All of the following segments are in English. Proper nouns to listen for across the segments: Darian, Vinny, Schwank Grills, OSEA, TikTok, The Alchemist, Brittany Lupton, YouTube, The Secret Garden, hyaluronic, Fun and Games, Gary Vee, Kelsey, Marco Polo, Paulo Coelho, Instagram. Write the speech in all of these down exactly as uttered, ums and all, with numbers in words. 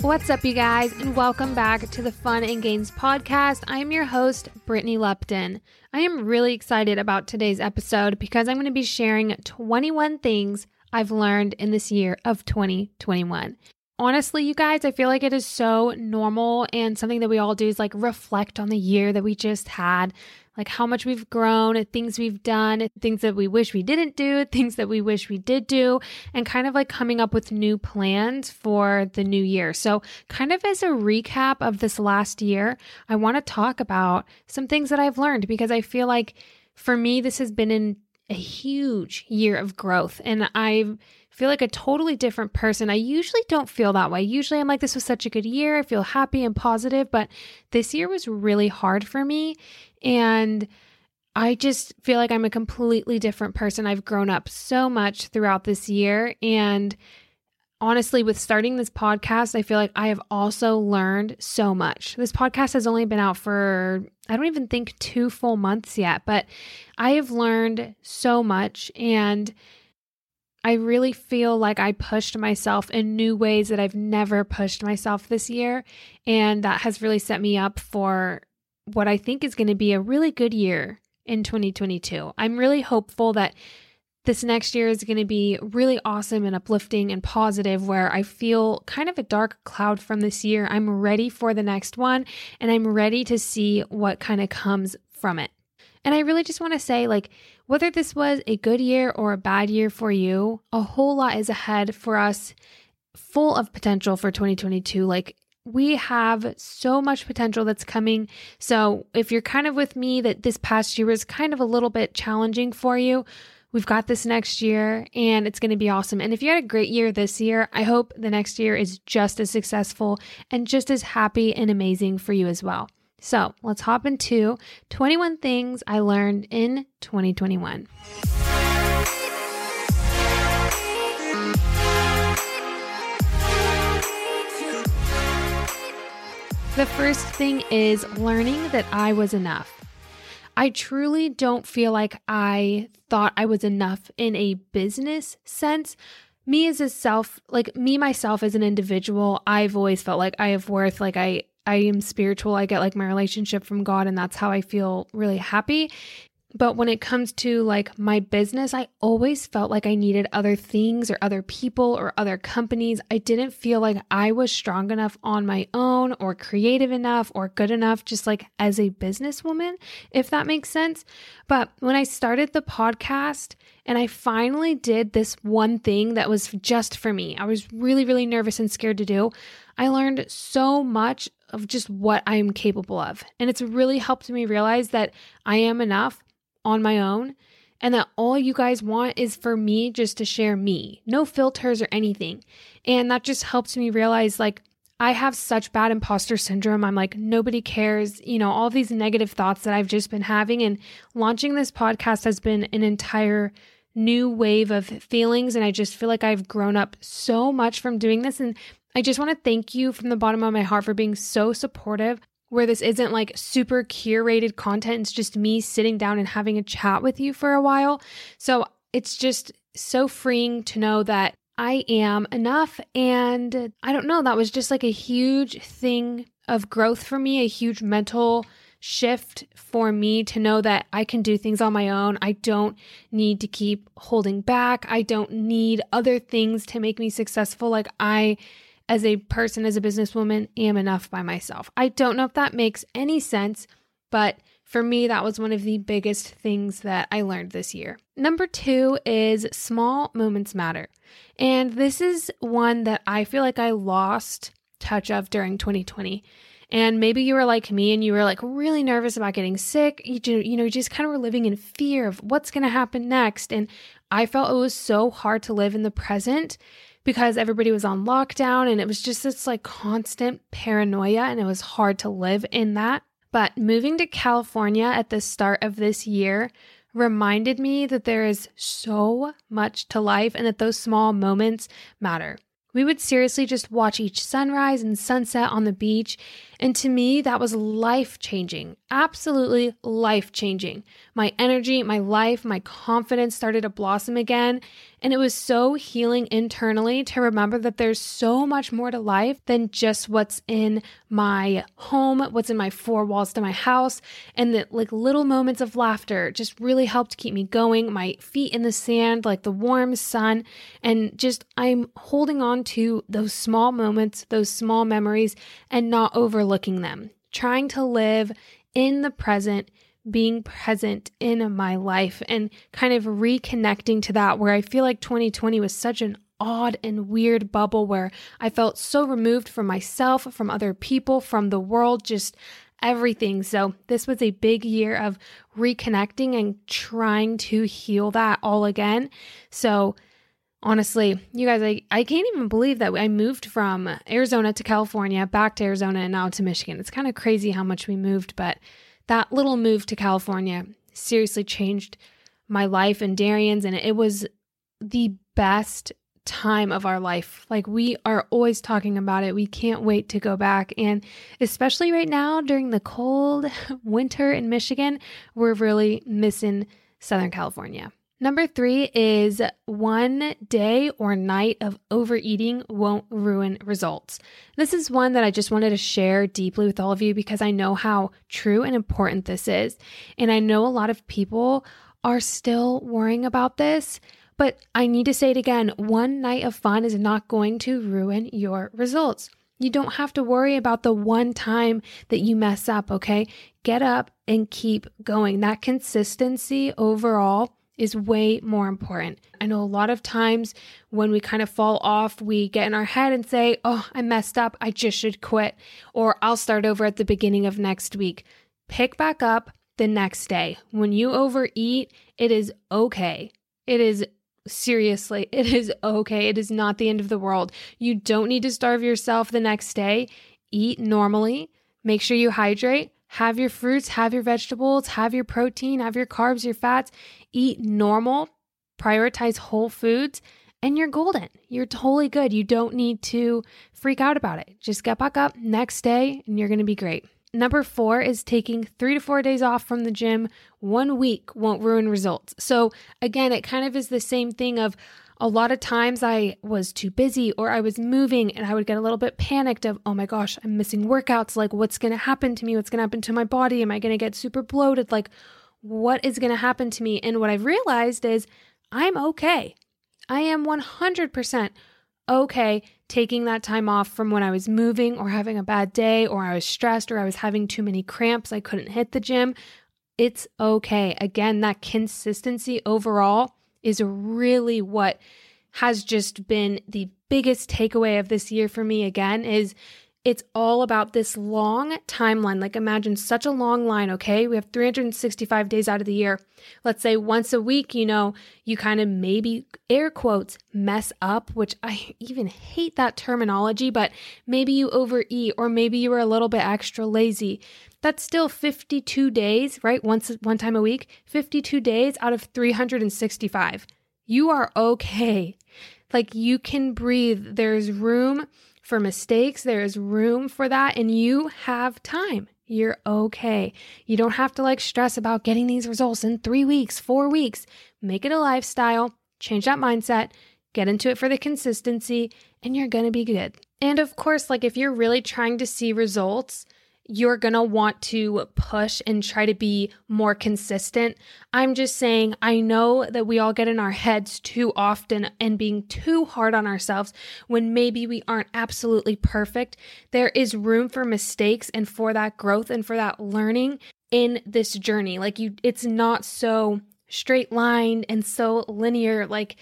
What's up, you guys, and welcome back to the Fun and Games podcast. I am your host, Brittany Lupton. I am really excited about today's episode because I'm going to be sharing twenty-one things I've learned in this year of twenty twenty-one. Honestly, you guys, I feel like it is so normal, and something that we all do is like reflect on the year that we just had, like how much we've grown, things we've done, things that we wish we didn't do, things that we wish we did do, and kind of like coming up with new plans for the new year. So kind of as a recap of this last year, I want to talk about some things that I've learned because I feel like for me, this has been in a huge year of growth, and I've feel like a totally different person. I usually don't feel that way. Usually I'm like, this was such a good year. I feel happy and positive, but this year was really hard for me. And I just feel like I'm a completely different person. I've grown up so much throughout this year. And honestly, with starting this podcast, I feel like I have also learned so much. This podcast has only been out for, I don't even think two full months yet, but I have learned so much, and I really feel like I pushed myself in new ways that I've never pushed myself this year, and that has really set me up for what I think is going to be a really good year in twenty twenty-two. I'm really hopeful that this next year is going to be really awesome and uplifting and positive, where I feel kind of a dark cloud from this year. I'm ready for the next one, and I'm ready to see what kind of comes from it. And I really just want to say, like, whether this was a good year or a bad year for you, a whole lot is ahead for us, full of potential for twenty twenty-two. Like, we have so much potential that's coming. So if you're kind of with me that this past year was kind of a little bit challenging for you, we've got this next year, and it's going to be awesome. And if you had a great year this year, I hope the next year is just as successful and just as happy and amazing for you as well. So let's hop into twenty-one things I learned in twenty twenty-one. The first thing is learning that I was enough. I truly don't feel like I thought I was enough in a business sense. Me as a self, like me myself as an individual, I've always felt like I have worth, like I I am spiritual. I get like my relationship from God, and that's how I feel really happy. But when it comes to like my business, I always felt like I needed other things or other people or other companies. I didn't feel like I was strong enough on my own or creative enough or good enough, just like as a businesswoman, if that makes sense. But when I started the podcast and I finally did this one thing that was just for me, I was really, really nervous and scared to do. I learned so much of just what I'm capable of. And it's really helped me realize that I am enough on my own, and that all you guys want is for me just to share me, no filters or anything. And that just helps me realize, like, I have such bad imposter syndrome. I'm like, nobody cares, you know, all these negative thoughts that I've just been having. And launching this podcast has been an entire new wave of feelings. And I just feel like I've grown up so much from doing this. And I just want to thank you from the bottom of my heart for being so supportive, where this isn't like super curated content. It's just me sitting down and having a chat with you for a while. So it's just so freeing to know that I am enough. And I don't know, that was just like a huge thing of growth for me, a huge mental shift for me to know that I can do things on my own. I don't need to keep holding back. I don't need other things to make me successful. Like I, as a person, as a businesswoman, am enough by myself. I don't know if that makes any sense, but for me, that was one of the biggest things that I learned this year. Number two is small moments matter. And this is one that I feel like I lost touch of during twenty twenty. And maybe you were like me and you were like really nervous about getting sick. You, you know, you just kind of were living in fear of what's going to happen next. And I felt it was so hard to live in the present because everybody was on lockdown and it was just this like constant paranoia and it was hard to live in that. But moving to California at the start of this year reminded me that there is so much to life and that those small moments matter. We would seriously just watch each sunrise and sunset on the beach. And to me, that was life-changing, absolutely life-changing. My energy, my life, my confidence started to blossom again. And it was so healing internally to remember that there's so much more to life than just what's in my home, what's in my four walls to my house. And that like little moments of laughter just really helped keep me going. My feet in the sand, like the warm sun. And just I'm holding on to those small moments, those small memories, and not overlooking them. Trying to live in the present, being present in my life, and kind of reconnecting to that where I feel like twenty twenty was such an odd and weird bubble where I felt so removed from myself, from other people, from the world, just everything. So this was a big year of reconnecting and trying to heal that all again. So honestly, you guys, I, I can't even believe that I moved from Arizona to California, back to Arizona, and now to Michigan. It's kind of crazy how much we moved, but that little move to California seriously changed my life and Darian's, and it was the best time of our life. Like, we are always talking about it. We can't wait to go back, and especially right now during the cold winter in Michigan, we're really missing Southern California. Number three is one day or night of overeating won't ruin results. This is one that I just wanted to share deeply with all of you because I know how true and important this is. And I know a lot of people are still worrying about this, but I need to say it again. One night of fun is not going to ruin your results. You don't have to worry about the one time that you mess up, okay? Get up and keep going. That consistency overall is way more important. I know a lot of times when we kind of fall off, we get in our head and say, oh, I messed up, I just should quit, or I'll start over at the beginning of next week. Pick back up the next day. When you overeat, it is okay. It is seriously, it is okay. It is not the end of the world. You don't need to starve yourself the next day. Eat normally, make sure you hydrate. Have your fruits, have your vegetables, have your protein, have your carbs, your fats, eat normal, prioritize whole foods, and you're golden. You're totally good. You don't need to freak out about it. Just get back up next day and you're going to be great. Number four is taking three to four days off from the gym. One week won't ruin results. So again, it kind of is the same thing of a lot of times I was too busy or I was moving and I would get a little bit panicked of, oh my gosh, I'm missing workouts. Like, what's going to happen to me? What's going to happen to my body? Am I going to get super bloated? Like, what is going to happen to me? And what I've realized is I'm okay. I am one hundred percent okay taking that time off from when I was moving or having a bad day or I was stressed or I was having too many cramps. I couldn't hit the gym. It's okay. Again, that consistency overall is really what has just been the biggest takeaway of this year for me again is it's all about this long timeline. Like, imagine such a long line, okay? We have three hundred sixty-five days out of the year. Let's say once a week, you know, you kind of maybe air quotes mess up, which I even hate that terminology, but maybe you overeat or maybe you were a little bit extra lazy. That's still fifty-two days, right? Once, one time a week, fifty-two days out of three hundred sixty-five. You are okay. Like, you can breathe. There's room for mistakes. There is room for that. And you have time. You're okay. You don't have to like stress about getting these results in three weeks, four weeks. Make it a lifestyle. Change that mindset. Get into it for the consistency, and you're going to be good. And of course, like if you're really trying to see results, you're going to want to push and try to be more consistent. I'm just saying, I know that we all get in our heads too often and being too hard on ourselves when maybe we aren't absolutely perfect. There is room for mistakes and for that growth and for that learning in this journey. Like you, it's not so straight lined and so linear. Like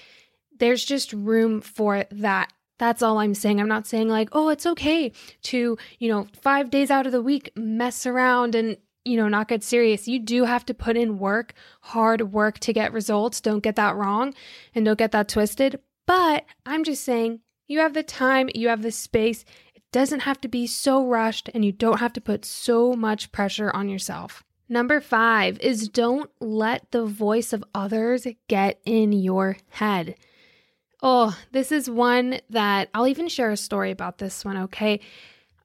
there's just room for that. That's all I'm saying. I'm not saying like, oh, it's okay to, you know, five days out of the week, mess around and, you know, not get serious. You do have to put in work, hard work to get results. Don't get that wrong and don't get that twisted. But I'm just saying you have the time, you have the space. It doesn't have to be so rushed and you don't have to put so much pressure on yourself. Number five is don't let the voice of others get in your head. Oh, this is one that I'll even share a story about this one, okay?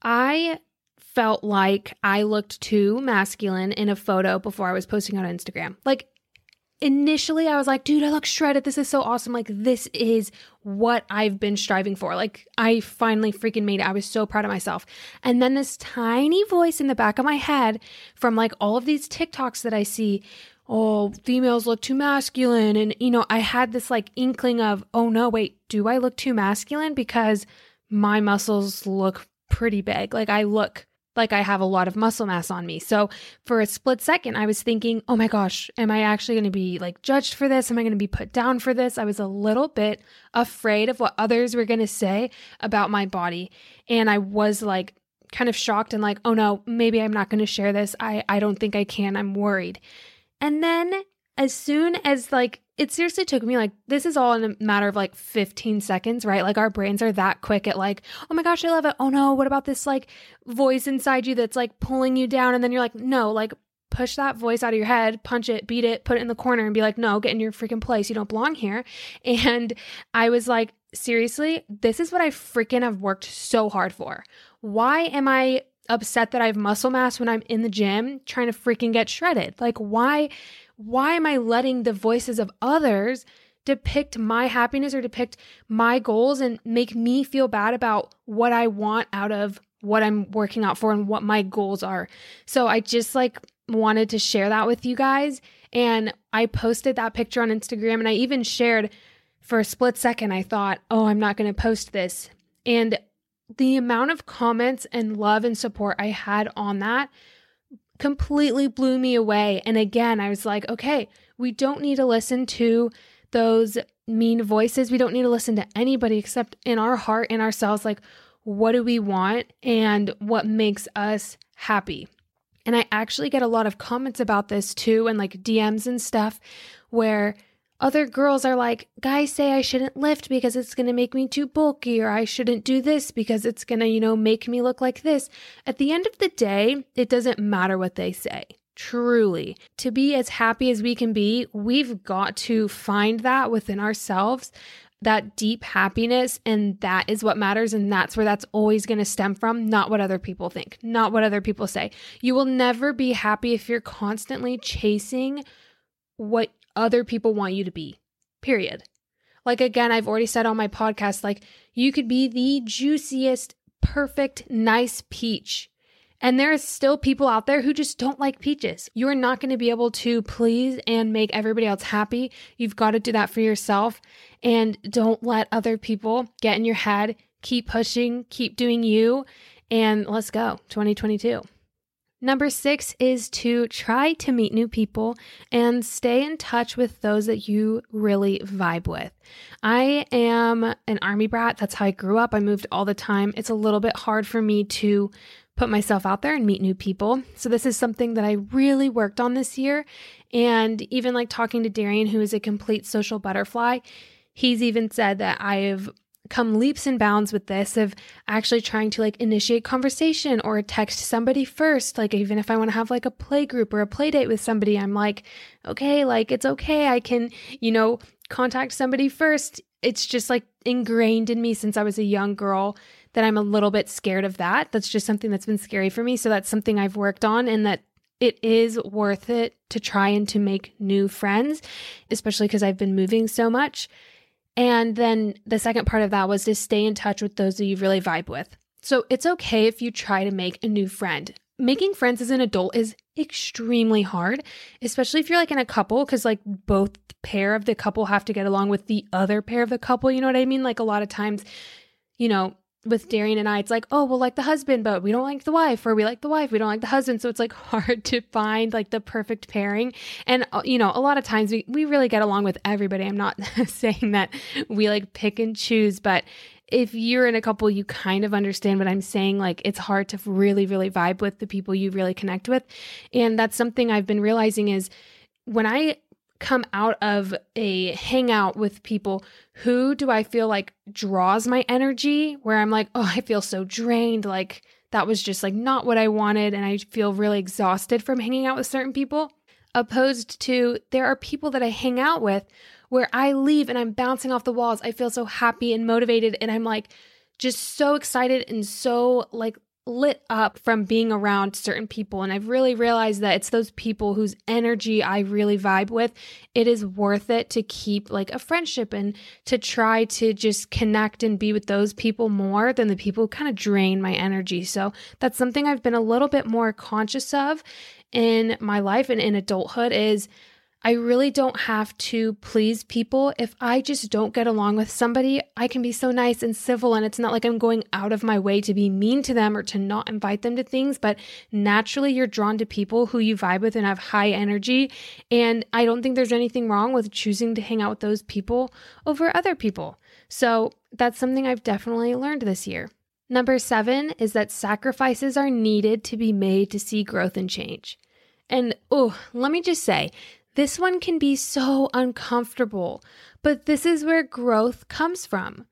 I felt like I looked too masculine in a photo before I was posting on Instagram. Like initially I was like, dude, I look shredded. This is so awesome. Like this is what I've been striving for. Like I finally freaking made it. I was so proud of myself. And then this tiny voice in the back of my head from like all of these TikToks that I see, oh, females look too masculine. And, you know, I had this like inkling of, oh no, wait, do I look too masculine? Because my muscles look pretty big. Like I look like I have a lot of muscle mass on me. So for a split second, I was thinking, oh my gosh, am I actually going to be like judged for this? Am I going to be put down for this? I was a little bit afraid of what others were going to say about my body. And I was like kind of shocked and like, oh no, maybe I'm not going to share this. I, I don't think I can. I'm worried. And then as soon as like, it seriously took me like, this is all in a matter of like fifteen seconds, right? Like our brains are that quick at like, oh my gosh, I love it. Oh no, what about this like voice inside you that's like pulling you down? And then you're like, no, like push that voice out of your head, punch it, beat it, put it in the corner and be like, no, get in your freaking place. You don't belong here. And I was like, seriously, this is what I freaking have worked so hard for. Why am I upset that I have muscle mass when I'm in the gym trying to freaking get shredded? Like why, why am I letting the voices of others depict my happiness or depict my goals and make me feel bad about what I want out of what I'm working out for and what my goals are? So I just like wanted to share that with you guys. And I posted that picture on Instagram and I even shared for a split second, I thought, oh, I'm not going to post this. And the amount of comments and love and support I had on that completely blew me away. And again, I was like, okay, we don't need to listen to those mean voices. We don't need to listen to anybody except in our heart and ourselves. Like, what do we want and what makes us happy? And I actually get a lot of comments about this too, and like D Ms and stuff where other girls are like, guys say I shouldn't lift because it's going to make me too bulky, or I shouldn't do this because it's going to, you know, make me look like this. At the end of the day, it doesn't matter what they say. Truly. To be as happy as we can be, we've got to find that within ourselves, that deep happiness. And that is what matters. And that's where that's always going to stem from, not what other people think, not what other people say. You will never be happy if you're constantly chasing what other people want you to be, period. Like, again, I've already said on my podcast, like you could be the juiciest, perfect, nice peach. And there is still people out there who just don't like peaches. You're not going to be able to please and make everybody else happy. You've got to do that for yourself and don't let other people get in your head. Keep pushing, keep doing you, and let's go twenty twenty-two. Number six is to try to meet new people and stay in touch with those that you really vibe with. I am an army brat. That's how I grew up. I moved all the time. It's a little bit hard for me to put myself out there and meet new people. So this is something that I really worked on this year. And even like talking to Darian, who is a complete social butterfly, he's even said that I've come leaps and bounds with this of actually trying to like initiate conversation or text somebody first. Like even if I want to have like a play group or a play date with somebody, I'm like, okay, like it's okay. I can, you know, contact somebody first. It's just like ingrained in me since I was a young girl that I'm a little bit scared of that. That's just something that's been scary for me. So that's something I've worked on, and that it is worth it to try and to make new friends, especially because I've been moving so much. And then the second part of that was to stay in touch with those that you really vibe with. So it's okay if you try to make a new friend. Making friends as an adult is extremely hard, especially if you're like in a couple, because like both pair of the couple have to get along with the other pair of the couple. You know what I mean? Like a lot of times, you know, with Darian and I, it's like, oh, we'll like the husband, but we don't like the wife, or we like the wife, we don't like the husband. So it's like hard to find like the perfect pairing. And, you know, a lot of times we, we really get along with everybody. I'm not saying that we like pick and choose, but if you're in a couple, you kind of understand what I'm saying. Like it's hard to really, really vibe with the people you really connect with. And that's something I've been realizing is when I come out of a hangout with people, who do I feel like draws my energy, where I'm like, oh, I feel so drained. Like that was just like not what I wanted. And I feel really exhausted from hanging out with certain people, opposed to there are people that I hang out with where I leave and I'm bouncing off the walls. I feel so happy and motivated. And I'm like, just so excited and so like lit up from being around certain people. And I've really realized that it's those people whose energy I really vibe with. It is worth it to keep like a friendship and to try to just connect and be with those people more than the people who kind of drain my energy. So that's something I've been a little bit more conscious of in my life and in adulthood, is I really don't have to please people. If I just don't get along with somebody, I can be so nice and civil, and it's not like I'm going out of my way to be mean to them or to not invite them to things, but naturally you're drawn to people who you vibe with and have high energy. And I don't think there's anything wrong with choosing to hang out with those people over other people. So that's something I've definitely learned this year. Number seven is that sacrifices are needed to be made to see growth and change. And oh, let me just say, this one can be so uncomfortable, but this is where growth comes from.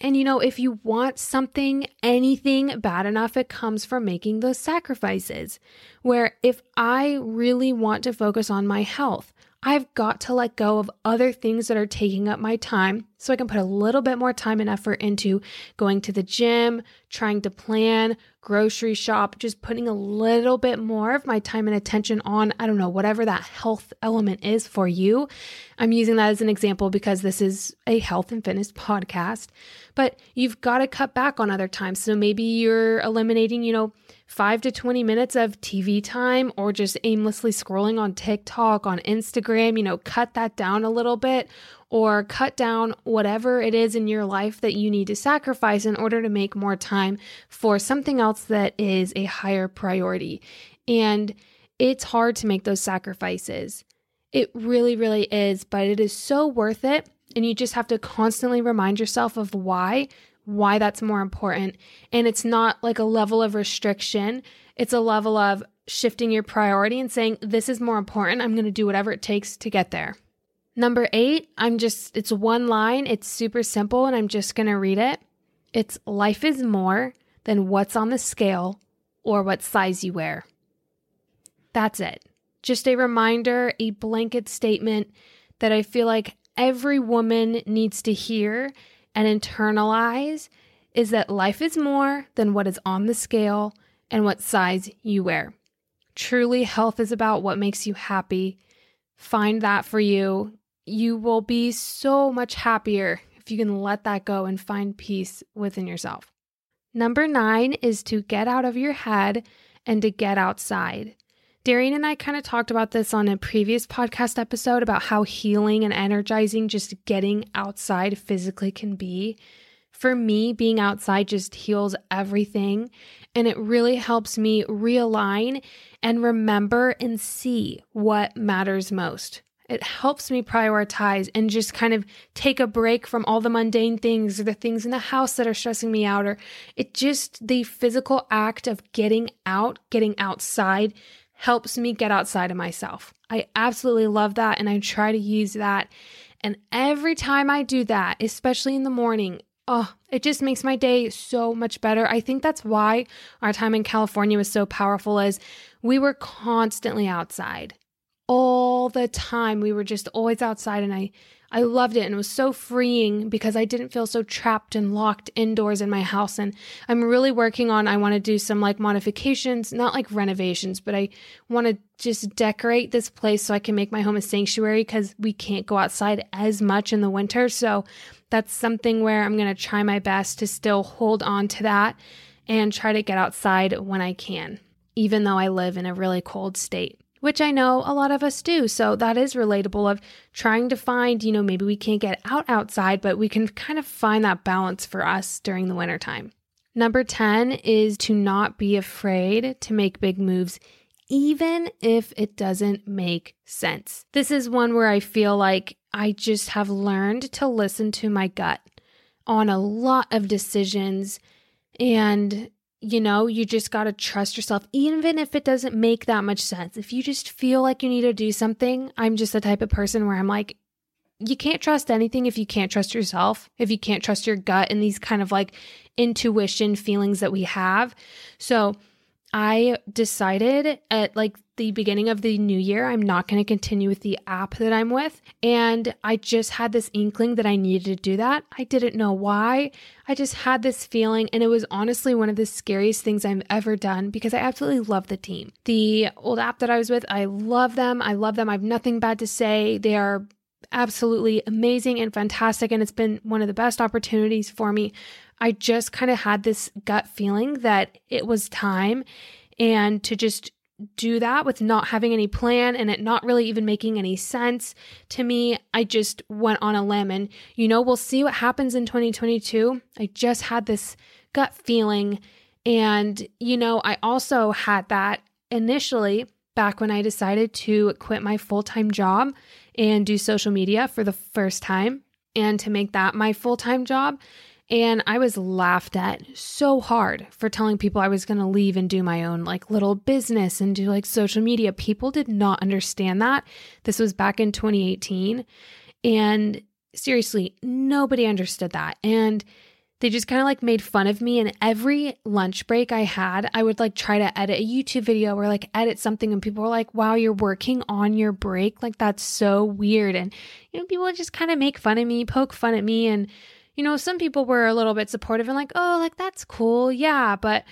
And you know, if you want something, anything bad enough, it comes from making those sacrifices. Where if I really want to focus on my health, I've got to let go of other things that are taking up my time so I can put a little bit more time and effort into going to the gym, trying to plan, grocery shop, just putting a little bit more of my time and attention on, I don't know, whatever that health element is for you. I'm using that as an example because this is a health and fitness podcast, but you've got to cut back on other times. So maybe you're eliminating, you know, five to twenty minutes of T V time, or just aimlessly scrolling on TikTok, on Instagram, you know, cut that down a little bit, or cut down whatever it is in your life that you need to sacrifice in order to make more time for something else that is a higher priority. And it's hard to make those sacrifices. It really, really is, but it is so worth it. And you just have to constantly remind yourself of why. why that's more important. And it's not like a level of restriction. It's a level of shifting your priority and saying, this is more important. I'm going to do whatever it takes to get there. Number eight, I'm just, it's one line. It's super simple. And I'm just going to read it. It's life is more than what's on the scale or what size you wear. That's it. Just a reminder, a blanket statement that I feel like every woman needs to hear and internalize, is that life is more than what is on the scale and what size you wear. Truly, health is about what makes you happy. Find that for you. You will be so much happier if you can let that go and find peace within yourself. Number nine is to get out of your head and to get outside. Darian and I kind of talked about this on a previous podcast episode about how healing and energizing just getting outside physically can be. For me, being outside just heals everything, and it really helps me realign and remember and see what matters most. It helps me prioritize and just kind of take a break from all the mundane things or the things in the house that are stressing me out, or it just the physical act of getting out, getting outside helps me get outside of myself. I absolutely love that, and I try to use that. And every time I do that, especially in the morning, oh, it just makes my day so much better. I think that's why our time in California was so powerful, is we were constantly outside all all the time. We were just always outside, and I, I loved it. And it was so freeing because I didn't feel so trapped and locked indoors in my house. And I'm really working on, I want to do some like modifications, not like renovations, but I want to just decorate this place so I can make my home a sanctuary, because we can't go outside as much in the winter. So that's something where I'm going to try my best to still hold on to that and try to get outside when I can, even though I live in a really cold state, which I know a lot of us do. So that is relatable of trying to find, you know, maybe we can't get out outside, but we can kind of find that balance for us during the wintertime. Number ten is to not be afraid to make big moves, even if it doesn't make sense. This is one where I feel like I just have learned to listen to my gut on a lot of decisions, and you know, you just got to trust yourself, even if it doesn't make that much sense. If you just feel like you need to do something, I'm just the type of person where I'm like, you can't trust anything if you can't trust yourself, if you can't trust your gut and these kind of like intuition feelings that we have. So I decided at like the beginning of the new year, I'm not going to continue with the app that I'm with. And I just had this inkling that I needed to do that. I didn't know why. I just had this feeling. And it was honestly one of the scariest things I've ever done, because I absolutely love the team. The old app that I was with, I love them. I love them. I have nothing bad to say. They are absolutely amazing and fantastic. And it's been one of the best opportunities for me. I just kind of had this gut feeling that it was time, and to just do that with not having any plan and it not really even making any sense to me. I just went on a limb, and, you know, we'll see what happens in twenty twenty-two. I just had this gut feeling. And, you know, I also had that initially back when I decided to quit my full-time job and do social media for the first time and to make that my full-time job. And I was laughed at so hard for telling people I was going to leave and do my own like little business and do like social media. People did not understand that. This was back in twenty eighteen. And seriously, nobody understood that. And they just kind of like made fun of me. And every lunch break I had, I would like try to edit a YouTube video or like edit something. And people were like, wow, you're working on your break. Like, that's so weird. And, you know, people would just kind of make fun of me, poke fun at me. And, you know, some people were a little bit supportive and like, oh, like, that's cool. Yeah. But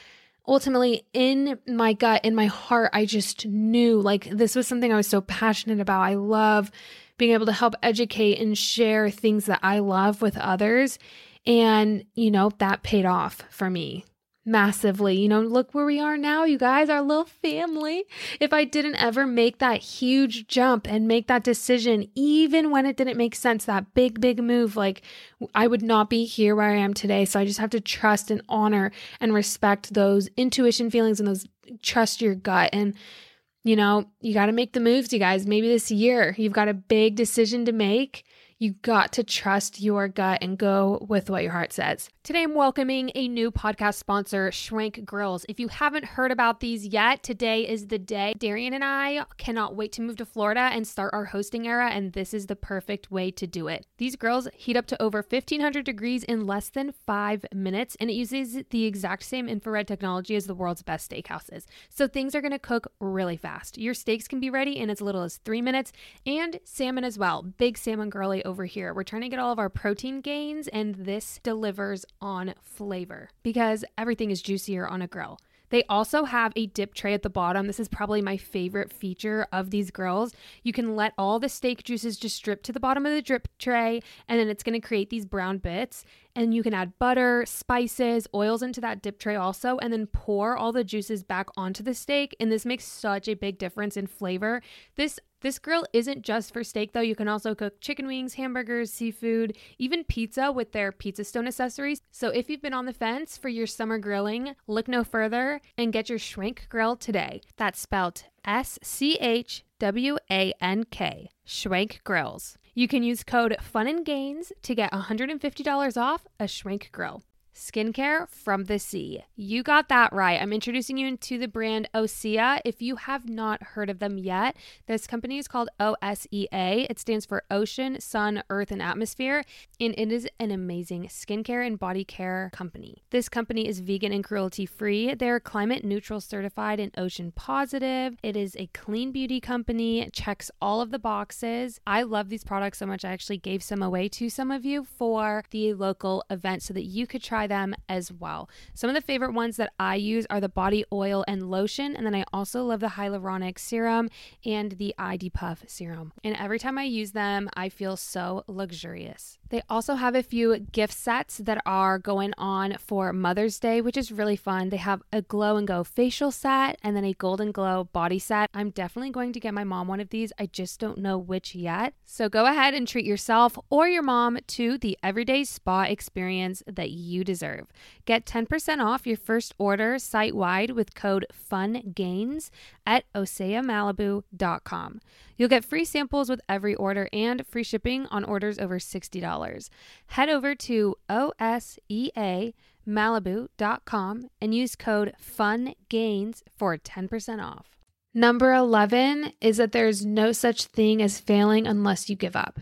ultimately, in my gut, in my heart, I just knew like this was something I was so passionate about. I love being able to help educate and share things that I love with others. And, you know, that paid off for me massively. You know, look where we are now, you guys, our little family. If I didn't ever make that huge jump and make that decision, even when it didn't make sense, that big, big move, like I would not be here where I am today. So I just have to trust and honor and respect those intuition feelings and those trust your gut. And, you know, you got to make the moves, you guys. Maybe this year you've got a big decision to make. You got to trust your gut and go with what your heart says. Today, I'm welcoming a new podcast sponsor, Schwank Grills. If you haven't heard about these yet, today is the day. Darian and I cannot wait to move to Florida and start our hosting era, and this is the perfect way to do it. These grills heat up to over fifteen hundred degrees in less than five minutes, and it uses the exact same infrared technology as the world's best steakhouses. So things are going to cook really fast. Your steaks can be ready in as little as three minutes, and salmon as well. Big salmon girly over here. We're trying to get all of our protein gains, and this delivers on flavor because everything is juicier on a grill. They also have a dip tray at the bottom. This is probably my favorite feature of these grills. You can let all the steak juices just drip to the bottom of the drip tray, and then it's going to create these brown bits. And you can add butter, spices, oils into that dip tray also, and then pour all the juices back onto the steak. And this makes such a big difference in flavor. This This grill isn't just for steak, though. You can also cook chicken wings, hamburgers, seafood, even pizza with their pizza stone accessories. So if you've been on the fence for your summer grilling, look no further and get your Schwank Grill today. That's spelled S C H W A N K, Schwank Grills. You can use code Fun and Gains to get one hundred fifty dollars off a Schwank Grill. skincare from the sea. You got that right. I'm introducing you to the brand O S E A. If you have not heard of them yet, this company is called O S E A. It stands for Ocean, Sun, Earth, and Atmosphere, and it is an amazing skincare and body care company. This company is vegan and cruelty-free. They're climate neutral certified and ocean positive. It is a clean beauty company. It checks all of the boxes. I love these products so much. I actually gave some away to some of you for the local event so that you could try them as well. Some of the favorite ones that I use are the body oil and lotion, and then I also love the hyaluronic serum and the I D Puff serum. And every time I use them, I feel so luxurious. They also have a few gift sets that are going on for Mother's Day, which is really fun. They have a glow and go facial set and then a golden glow body set. I'm definitely going to get my mom one of these. I just don't know which yet. So go ahead and treat yourself or your mom to the everyday spa experience that you deserve. Get ten percent off your first order site-wide with code FUNGAINS at O S E A Malibu dot com. You'll get free samples with every order and free shipping on orders over sixty dollars. Head over to O S E A Malibu dot com and use code FUNGAINS for ten percent off. Number eleven is that there's no such thing as failing unless you give up.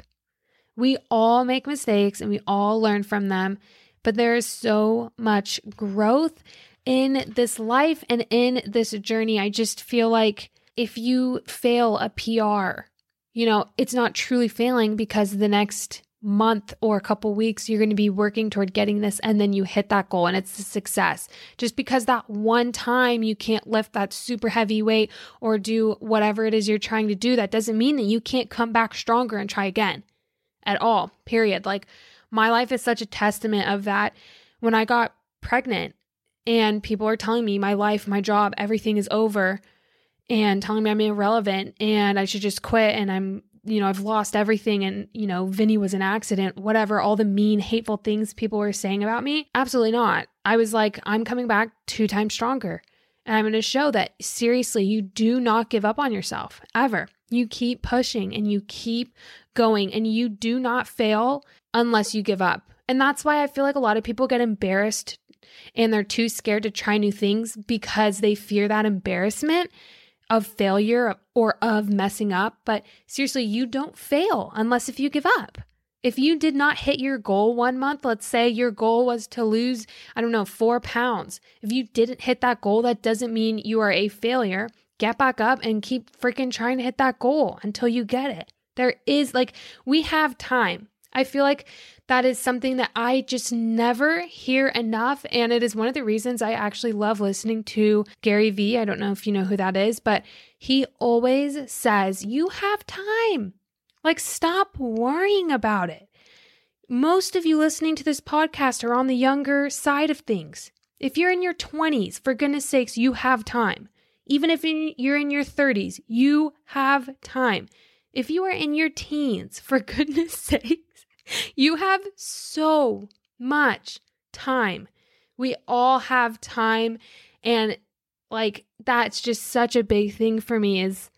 We all make mistakes and we all learn from them, but there is so much growth in this life and in this journey. I just feel like if you fail a P R, you know, it's not truly failing because the next month or a couple weeks, you're going to be working toward getting this and then you hit that goal and it's a success. Just because that one time you can't lift that super heavy weight or do whatever it is you're trying to do, that doesn't mean that you can't come back stronger and try again at all, period. Like my life is such a testament of that. When I got pregnant and people are telling me my life, my job, everything is over and telling me I'm irrelevant and I should just quit and I'm, you know, I've lost everything and, you know, Vinny was an accident, whatever, all the mean, hateful things people were saying about me. Absolutely not. I was like, I'm coming back two times stronger. And I'm going to show that seriously, you do not give up on yourself ever. You keep pushing and you keep going and you do not fail unless you give up. And that's why I feel like a lot of people get embarrassed and they're too scared to try new things because they fear that embarrassment of failure or of messing up. But seriously, you don't fail unless if you give up. If you did not hit your goal one month, let's say your goal was to lose, I don't know, four pounds. If you didn't hit that goal, that doesn't mean you are a failure. Get back up and keep freaking trying to hit that goal until you get it. There is like, we have time. I feel like that is something that I just never hear enough. And it is one of the reasons I actually love listening to Gary Vee. I don't know if you know who that is, but he always says, you have time. Like, stop worrying about it. Most of you listening to this podcast are on the younger side of things. If you're in your twenties, for goodness sakes, you have time. Even if you're in your thirties, you have time. If you are in your teens, for goodness sakes, you have so much time. We all have time. And like, that's just such a big thing for me is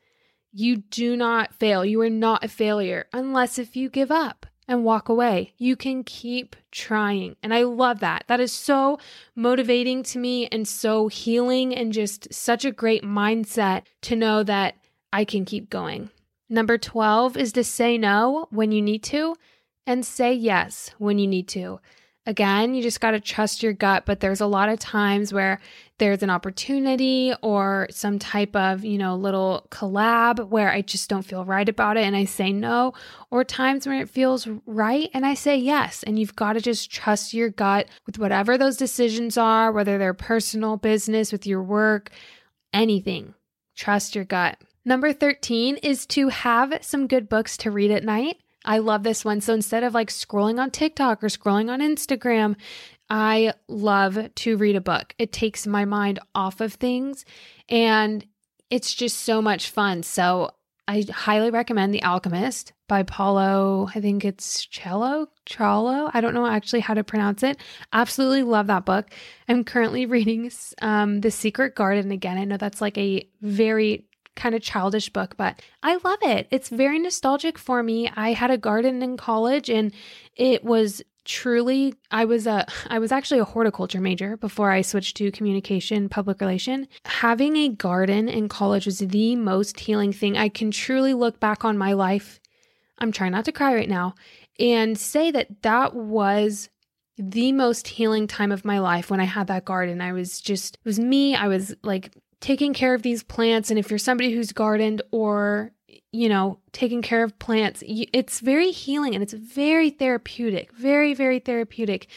you do not fail. You are not a failure unless if you give up and walk away. You can keep trying. And I love that. That is so motivating to me and so healing and just such a great mindset to know that I can keep going. Number twelve is to say no when you need to and say yes when you need to. Again, you just got to trust your gut, but there's a lot of times where there's an opportunity or some type of, you know, little collab where I just don't feel right about it and I say no, or times when it feels right and I say yes. And you've got to just trust your gut with whatever those decisions are, whether they're personal, business, with your work, anything. Trust your gut. Number thirteen is to have some good books to read at night. I love this one. So instead of like scrolling on TikTok or scrolling on Instagram, I love to read a book. It takes my mind off of things and it's just so much fun. So I highly recommend The Alchemist by Paulo, I think it's Coelho, Trollo. I don't know actually how to pronounce it. Absolutely love that book. I'm currently reading um, The Secret Garden again. I know that's like a very kind of childish book, but I love it. It's very nostalgic for me. I had a garden in college and it was truly, I was a, I was actually a horticulture major before I switched to communication, public relation. Having a garden in college was the most healing thing. I can truly look back on my life. I'm trying not to cry right now and say that that was the most healing time of my life when I had that garden. I was just, it was me. I was like taking care of these plants. And if you're somebody who's gardened or, you know, taking care of plants, it's very healing and it's very therapeutic, very, very therapeutic.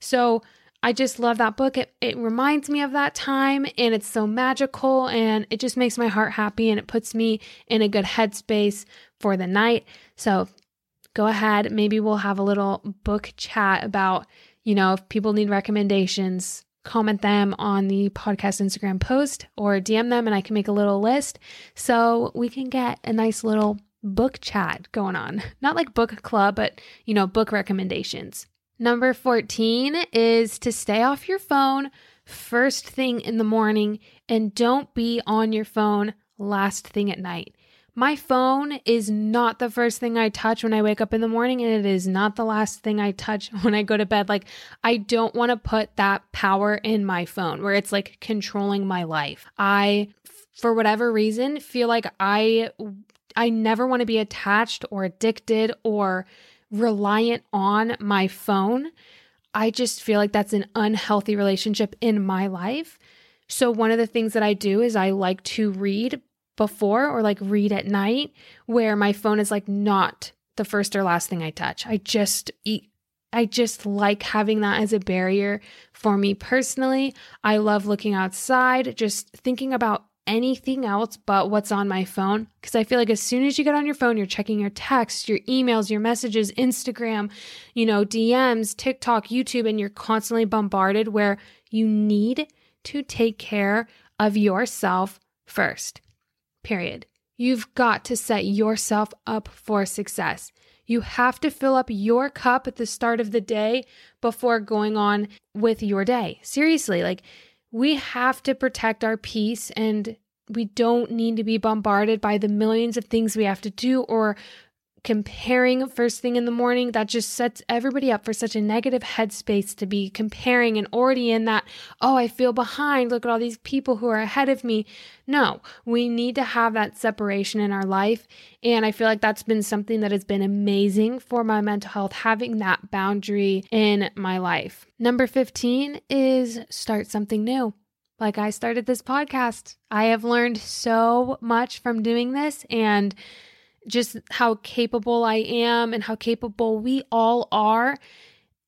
So I just love that book. It, it reminds me of that time and it's so magical and it just makes my heart happy and it puts me in a good headspace for the night. So go ahead. Maybe we'll have a little book chat about, you know, if people need recommendations, comment them on the podcast Instagram post or D M them and I can make a little list so we can get a nice little book chat going on. Not like book club, but, you know, book recommendations. Number fourteen is to stay off your phone first thing in the morning and don't be on your phone last thing at night. My phone is not the first thing I touch when I wake up in the morning, and it is not the last thing I touch when I go to bed. Like, I don't want to put that power in my phone where it's like controlling my life. I, for whatever reason, feel like I, I never want to be attached or addicted or reliant on my phone. I just feel like that's an unhealthy relationship in my life. So one of the things that I do is I like to read before or like read at night, where my phone is like not the first or last thing I touch. I just eat. I just like having that as a barrier for me personally. I love looking outside, just thinking about anything else but what's on my phone. Because I feel like as soon as you get on your phone, you're checking your texts, your emails, your messages, Instagram, you know, D Ms, TikTok, YouTube, and you're constantly bombarded where you need to take care of yourself first. Period. You've got to set yourself up for success. You have to fill up your cup at the start of the day before going on with your day. Seriously, like we have to protect our peace and we don't need to be bombarded by the millions of things we have to do or comparing first thing in the morning. That just sets everybody up for such a negative headspace to be comparing and already in that, oh, I feel behind. Look at all these people who are ahead of me. No, we need to have that separation in our life. And I feel like that's been something that has been amazing for my mental health, having that boundary in my life. Number fifteen is start something new. Like I started this podcast. I have learned so much from doing this and just how capable I am and how capable we all are.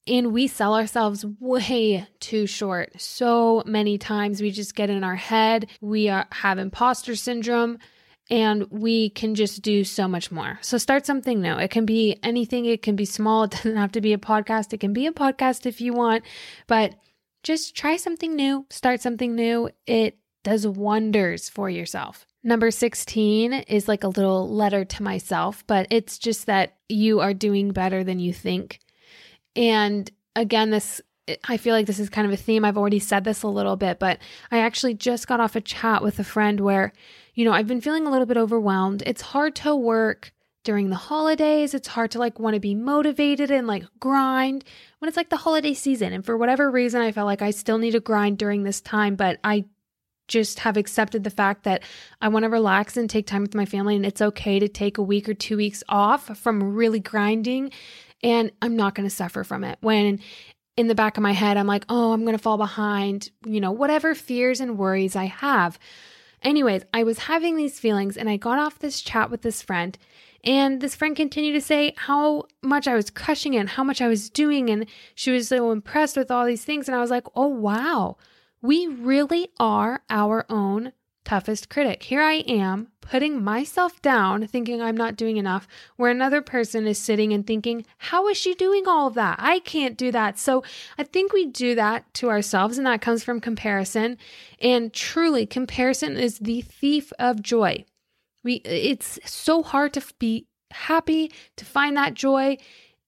And we sell ourselves way too short. So many times we just get in our head. We are, have imposter syndrome and we can just do so much more. So start something new. It can be anything. It can be small. It doesn't have to be a podcast. It can be a podcast if you want, but just try something new, start something new. It does wonders for yourself. Number sixteen is like a little letter to myself, but it's just that you are doing better than you think. And again, this, I feel like this is kind of a theme. I've already said this a little bit, but I actually just got off a chat with a friend where, you know, I've been feeling a little bit overwhelmed. It's hard to work during the holidays. It's hard to like want to be motivated and like grind when it's like the holiday season. And for whatever reason, I felt like I still need to grind during this time, but I just have accepted the fact that I want to relax and take time with my family. And it's okay to take a week or two weeks off from really grinding. And I'm not going to suffer from it. When in the back of my head, I'm like, oh, I'm going to fall behind, you know, whatever fears and worries I have. Anyways, I was having these feelings and I got off this chat with this friend. And this friend continued to say how much I was crushing it and how much I was doing. And she was so impressed with all these things. And I was like, oh, wow. We really are our own toughest critic. Here I am putting myself down, thinking I'm not doing enough, where another person is sitting and thinking, how is she doing all of that? I can't do that. So I think we do that to ourselves, and that comes from comparison. And truly, comparison is the thief of joy. We, it's so hard to be happy, to find that joy.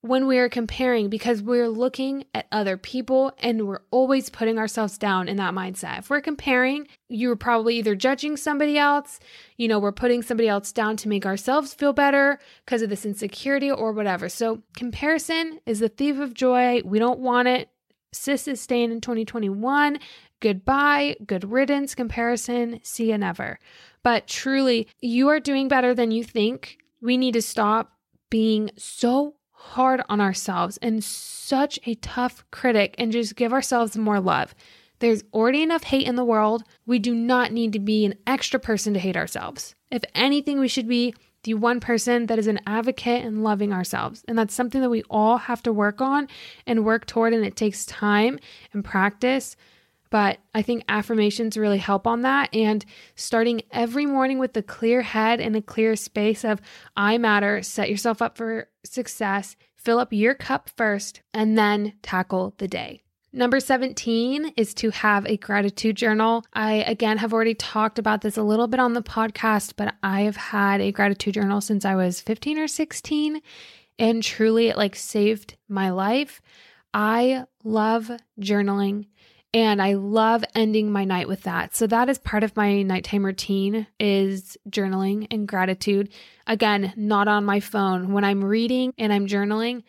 when we are comparing, because we're looking at other people and we're always putting ourselves down in that mindset. If we're comparing, you're probably either judging somebody else, you know, we're putting somebody else down to make ourselves feel better because of this insecurity or whatever. So comparison is the thief of joy. We don't want it. Sis is staying in twenty twenty-one. Goodbye, good riddance, comparison, see you never. But truly, you are doing better than you think. We need to stop being so hard on ourselves and such a tough critic and just give ourselves more love. There's already enough hate in the world. We do not need to be an extra person to hate ourselves. If anything, we should be the one person that is an advocate in loving ourselves. And that's something that we all have to work on and work toward. And it takes time and practice. But I think affirmations really help on that. And starting every morning with a clear head and a clear space of I matter, set yourself up for success, fill up your cup first, and then tackle the day. Number seventeen is to have a gratitude journal. I, again, have already talked about this a little bit on the podcast, but I have had a gratitude journal since I was fifteen or sixteen. And truly, it like saved my life. I love journaling. And I love ending my night with that. So that is part of my nighttime routine is journaling and gratitude. Again, not on my phone. When I'm reading and I'm journaling,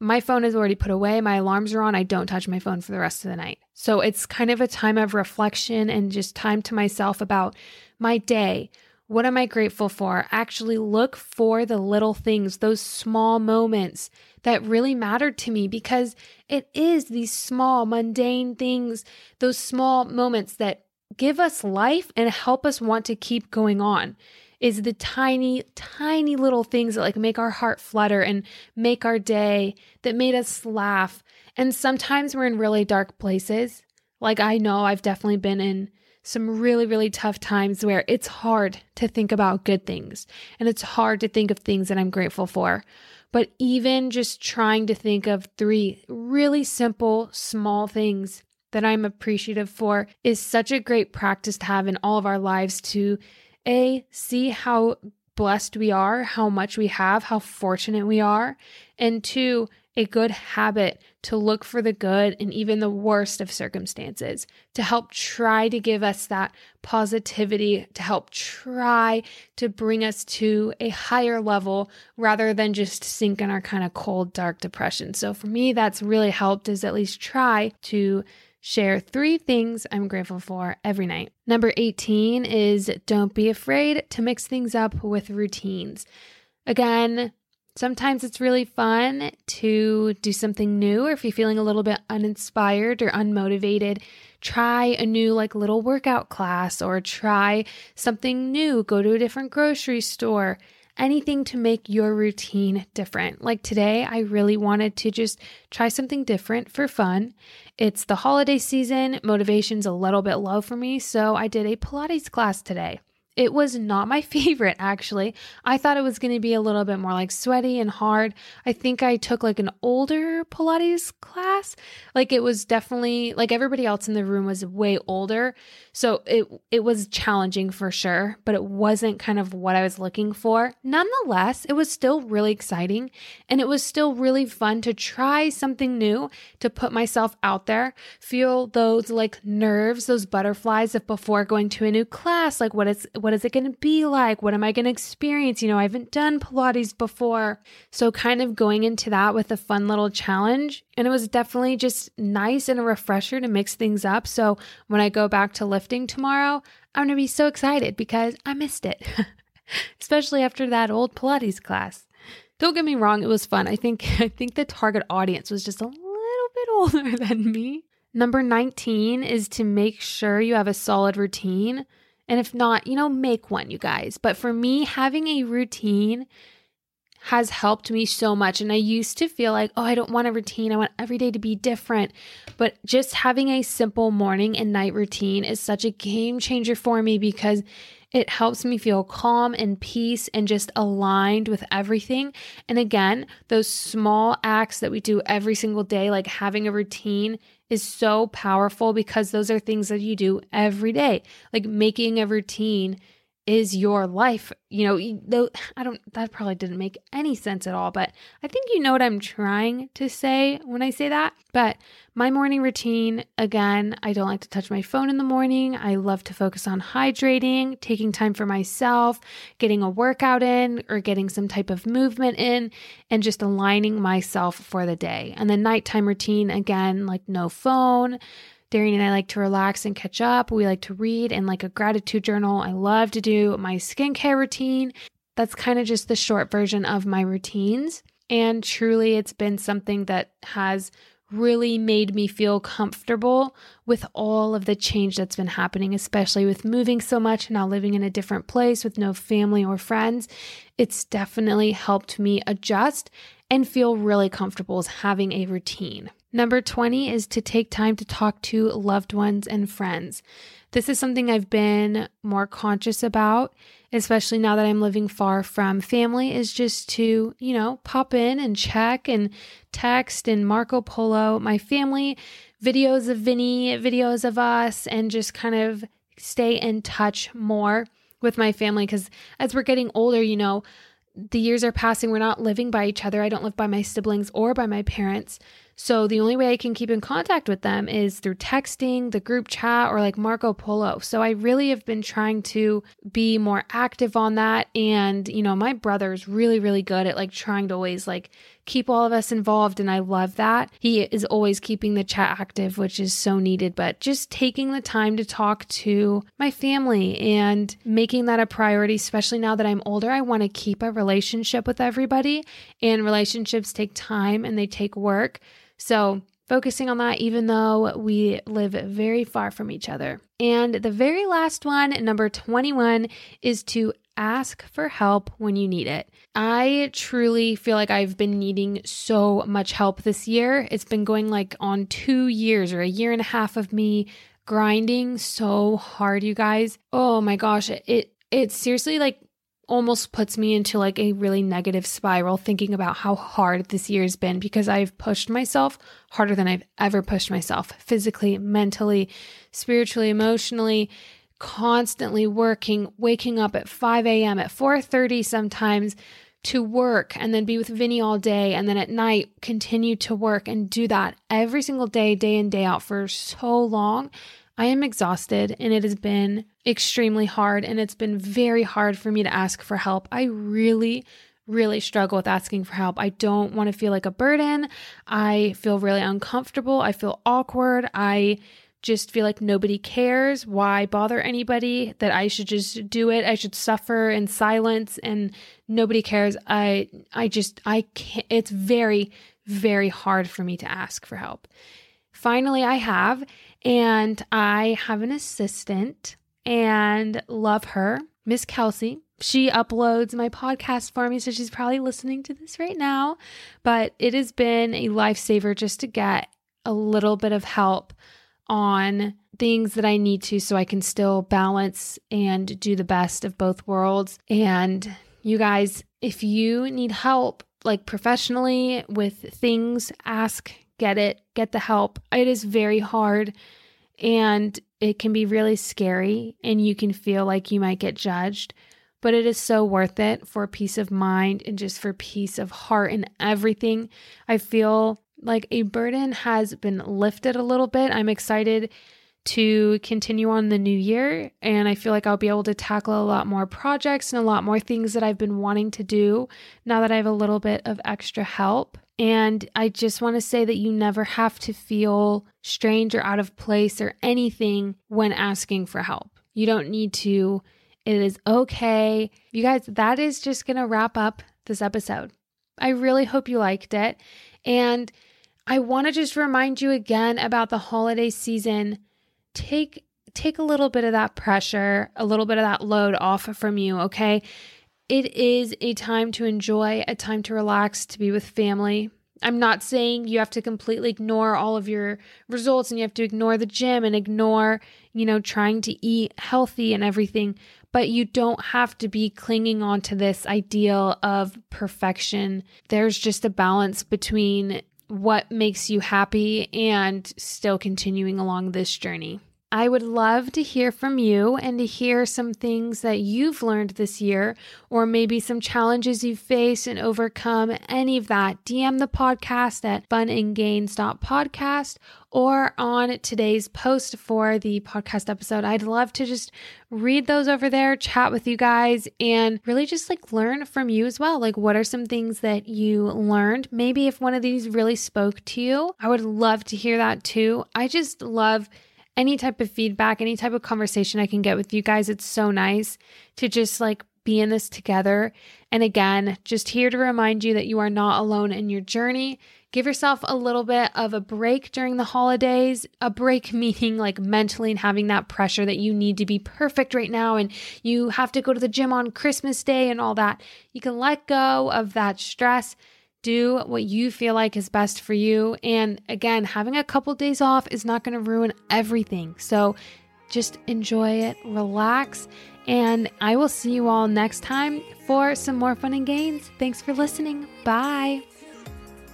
my phone is already put away. My alarms are on. I don't touch my phone for the rest of the night. So it's kind of a time of reflection and just time to myself about my day. What am I grateful for? Actually look for the little things, those small moments that really mattered to me, because it is these small, mundane things, those small moments that give us life and help us want to keep going on. Is the tiny, tiny little things that like make our heart flutter and make our day, that made us laugh. And sometimes we're in really dark places. Like I know I've definitely been in some really, really tough times where it's hard to think about good things and it's hard to think of things that I'm grateful for. But even just trying to think of three really simple, small things that I'm appreciative for is such a great practice to have in all of our lives to A, see how blessed we are, how much we have, how fortunate we are, and two, a good habit to look for the good in even the worst of circumstances, to help try to give us that positivity, to help try to bring us to a higher level rather than just sink in our kind of cold, dark depression. So for me, that's really helped, is at least try to share three things I'm grateful for every night. Number eighteen is don't be afraid to mix things up with routines. Again, sometimes it's really fun to do something new, or if you're feeling a little bit uninspired or unmotivated, try a new like little workout class or try something new, go to a different grocery store, anything to make your routine different. Like today, I really wanted to just try something different for fun. It's the holiday season, motivation's a little bit low for me, so I did a Pilates class today. It was not my favorite, actually. I thought it was going to be a little bit more like sweaty and hard. I think I took like an older Pilates class. Like it was definitely like everybody else in the room was way older. So it it was challenging for sure, but it wasn't kind of what I was looking for. Nonetheless, it was still really exciting and it was still really fun to try something new, to put myself out there, feel those like nerves, those butterflies of before going to a new class, like what it's What is it going to be like? What am I going to experience? You know, I haven't done Pilates before. So kind of going into that with a fun little challenge. And it was definitely just nice and a refresher to mix things up. So when I go back to lifting tomorrow, I'm going to be so excited because I missed it, especially after that old Pilates class. Don't get me wrong. It was fun. I think, I think the target audience was just a little bit older than me. Number nineteen is to make sure you have a solid routine. And if not, you know, make one, you guys. But for me, having a routine has helped me so much. And I used to feel like, oh, I don't want a routine. I want every day to be different. But just having a simple morning and night routine is such a game changer for me because it helps me feel calm and peace and just aligned with everything. And again, those small acts that we do every single day, like having a routine, is so powerful because those are things that you do every day. Like making a routine is your life. You know, though I don't, that probably didn't make any sense at all, but I think you know what I'm trying to say when I say that. But my morning routine, again, I don't like to touch my phone in the morning. I love to focus on hydrating, taking time for myself, getting a workout in or getting some type of movement in, and just aligning myself for the day. And the nighttime routine, again, like no phone. Darian and I like to relax and catch up. We like to read and like a gratitude journal. I love to do my skincare routine. That's kind of just the short version of my routines. And truly, it's been something that has really made me feel comfortable with all of the change that's been happening, especially with moving so much and now living in a different place with no family or friends. It's definitely helped me adjust and feel really comfortable with having a routine. Number twenty is to take time to talk to loved ones and friends. This is something I've been more conscious about, especially now that I'm living far from family, is just to, you know, pop in and check and text and Marco Polo my family, videos of Vinny, videos of us, and just kind of stay in touch more with my family. Because as we're getting older, you know, the years are passing. We're not living by each other. I don't live by my siblings or by my parents. So the only way I can keep in contact with them is through texting, the group chat, or like Marco Polo. So I really have been trying to be more active on that. And, you know, my brother's really, really good at like trying to always like keep all of us involved. And I love that. He is always keeping the chat active, which is so needed, but just taking the time to talk to my family and making that a priority, especially now that I'm older. I want to keep a relationship with everybody, and relationships take time and they take work. So focusing on that, even though we live very far from each other. And the very last one, number twenty-one, is to ask for help when you need it. I truly feel like I've been needing so much help this year. It's been going like on two years or a year and a half of me grinding so hard, you guys. Oh my gosh, it it, it seriously like almost puts me into like a really negative spiral thinking about how hard this year has been, because I've pushed myself harder than I've ever pushed myself physically, mentally, spiritually, emotionally, constantly working, waking up at five a.m. at four thirty sometimes to work and then be with Vinny all day. And then at night, continue to work and do that every single day, day in, day out for so long. I am exhausted, and it has been extremely hard, and it's been very hard for me to ask for help. I really, really struggle with asking for help. I don't want to feel like a burden. I feel really uncomfortable. I feel awkward. I just feel like nobody cares. Why bother anybody? That I should just do it. I should suffer in silence and nobody cares. I I just, I can't. It's very, very hard for me to ask for help. Finally, I have, and I have an assistant and love her, Miss Kelsey. She uploads my podcast for me, so she's probably listening to this right now, but it has been a lifesaver just to get a little bit of help on things that I need to, so I can still balance and do the best of both worlds. And you guys, if you need help, like professionally with things, ask, get it, get the help. It is very hard, and it can be really scary, and you can feel like you might get judged, but it is so worth it for peace of mind and just for peace of heart and everything. I feel like a burden has been lifted a little bit. I'm excited to continue on the new year, and I feel like I'll be able to tackle a lot more projects and a lot more things that I've been wanting to do now that I have a little bit of extra help. And I just want to say that you never have to feel strange or out of place or anything when asking for help. You don't need to. It is okay. You guys, that is just going to wrap up this episode. I really hope you liked it. And I want to just remind you again about the holiday season. Take, take a little bit of that pressure, a little bit of that load off from you, okay? It is a time to enjoy, a time to relax, to be with family. I'm not saying you have to completely ignore all of your results and you have to ignore the gym and ignore, you know, trying to eat healthy and everything, but you don't have to be clinging on to this ideal of perfection. There's just a balance between what makes you happy and still continuing along this journey. I would love to hear from you and to hear some things that you've learned this year, or maybe some challenges you've faced and overcome, any of that. D M the podcast at funandgains dot podcast or on today's post for the podcast episode. I'd love to just read those over there, chat with you guys, and really just like learn from you as well. Like, what are some things that you learned? Maybe if one of these really spoke to you, I would love to hear that too. I just love any type of feedback, any type of conversation I can get with you guys. It's so nice to just like be in this together. And again, just here to remind you that you are not alone in your journey. Give yourself a little bit of a break during the holidays, a break meaning like mentally and having that pressure that you need to be perfect right now and you have to go to the gym on Christmas Day and all that. You can let go of that stress. Do what you feel like is best for you. And again, having a couple days off is not going to ruin everything. So just enjoy it, relax, and I will see you all next time for some more fun and games. Thanks for listening. Bye.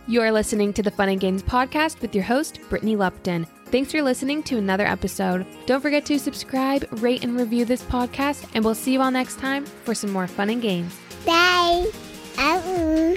You're listening to the Fun and Games podcast with your host, Brittany Lupton. Thanks for listening to another episode. Don't forget to subscribe, rate, and review this podcast, and we'll see you all next time for some more fun and games. Bye. Uh-oh.